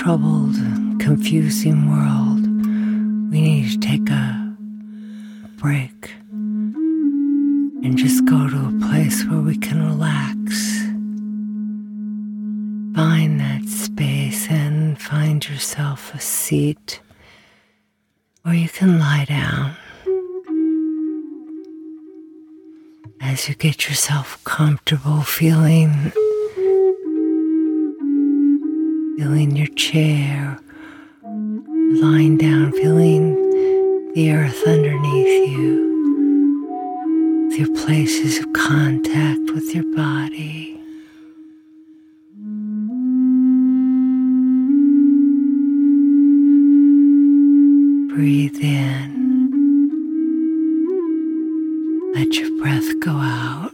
troubled and confusing world, we need to take a break and just go to a place where we can relax. Find that space and find yourself a seat where you can lie down. As you get yourself comfortable, feeling your chair, lying down, feeling the earth underneath you, with your places of contact with your body. Breathe in, let your breath go out.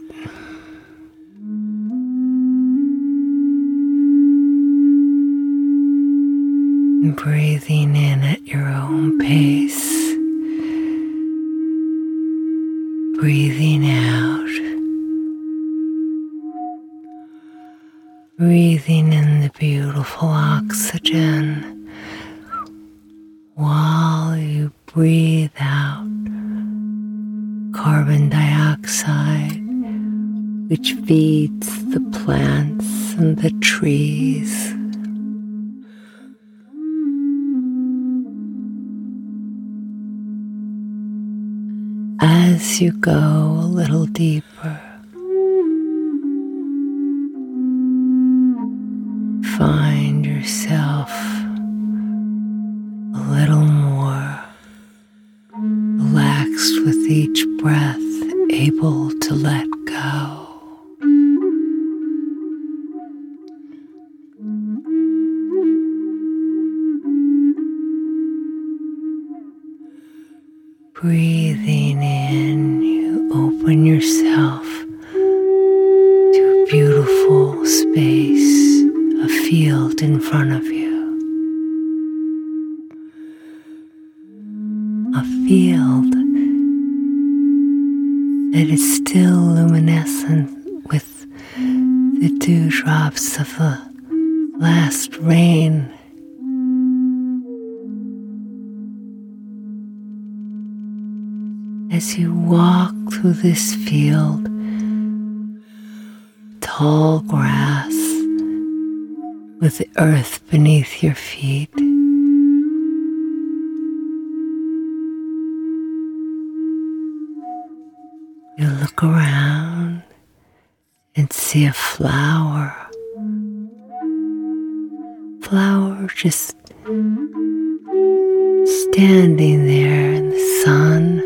Breathing in at your own pace, breathing out, breathing in the beautiful oxygen. While you breathe out carbon dioxide, which feeds the plants and the trees. As you go a little deeper, find yourself a little more relaxed with each breath, able to let go. Breathing in, you open yourself to a beautiful space, a field in front of you. A field that is still luminescent with the dewdrops of the last rain. As you walk through this field, tall grass with the earth beneath your feet, you look around and see a flower. Flower just standing there in the sun,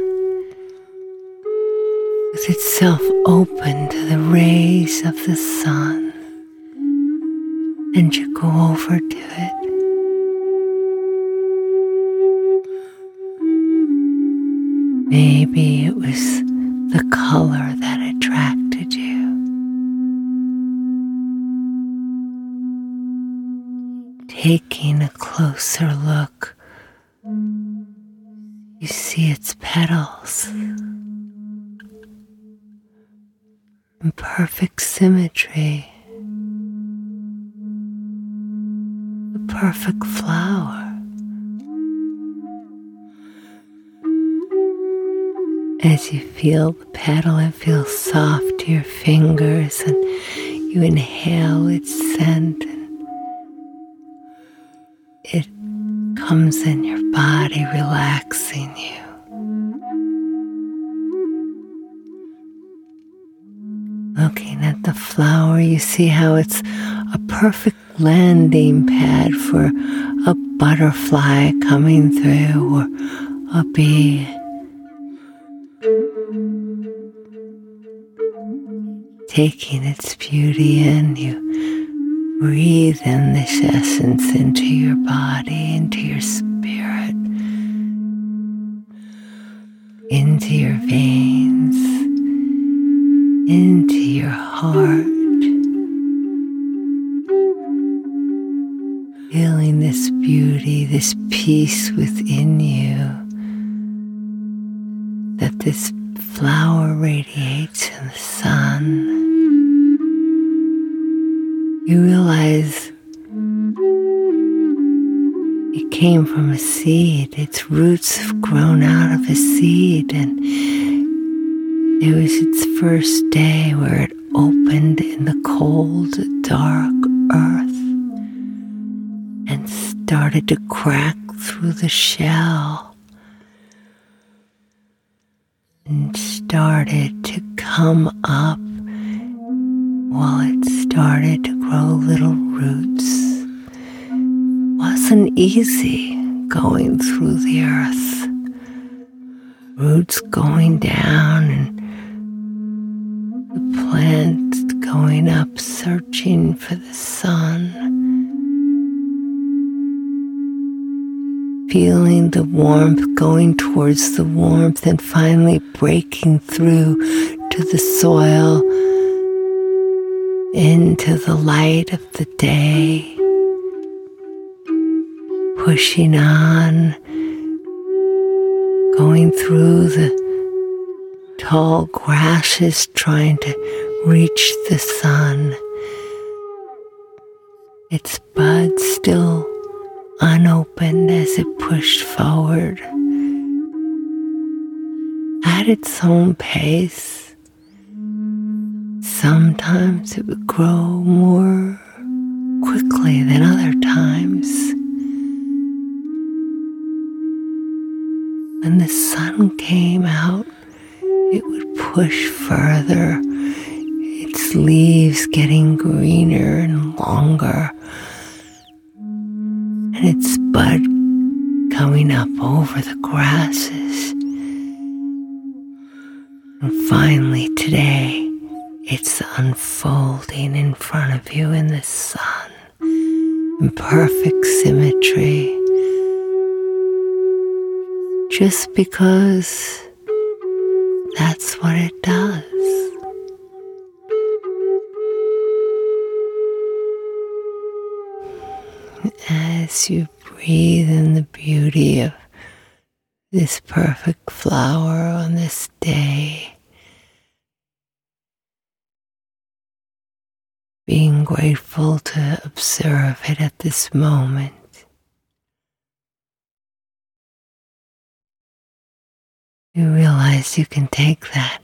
with itself open to the rays of the sun, and you go over to it. Maybe it was the color that attracted you. Taking a closer look, you see its petals. In perfect symmetry, the perfect flower. As you feel the petal, it feels soft to your fingers, and you inhale its scent, and it comes in your body, relaxing you. Looking at the flower, you see how it's a perfect landing pad for a butterfly coming through or a bee. Taking its beauty in, you breathe in this essence into your body, into your spirit, into your veins, into your heart, feeling this beauty, this peace within you that this flower radiates in the sun. You realize It came from a seed. Its roots have grown out of a seed, and it was its first day where it opened in the cold, dark earth and started to crack through the shell and started to come up while it started to grow little roots. Wasn't easy going through the earth. Roots going down and the plant going up, searching for the sun. Feeling the warmth, going towards the warmth, and finally breaking through to the soil, into the light of the day. Pushing on, going through the tall grasses, trying to reach the sun. Its buds still unopened as it pushed forward. At its own pace, sometimes it would grow more quickly than other times. When the sun came out, it would push further, its leaves getting greener and longer, and its bud coming up over the grasses. And finally today, it's unfolding in front of you in the sun, in perfect symmetry. Just because that's what it does. As you breathe in the beauty of this perfect flower on this day, being grateful to observe it at this moment. You realize you can take that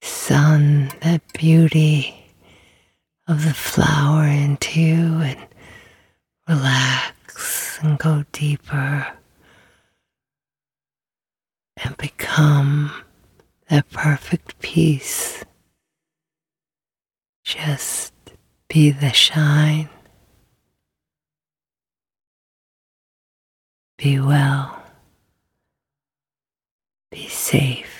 sun, that beauty of the flower into you and relax and go deeper and become that perfect peace. Just be the shine. Be well. Be safe.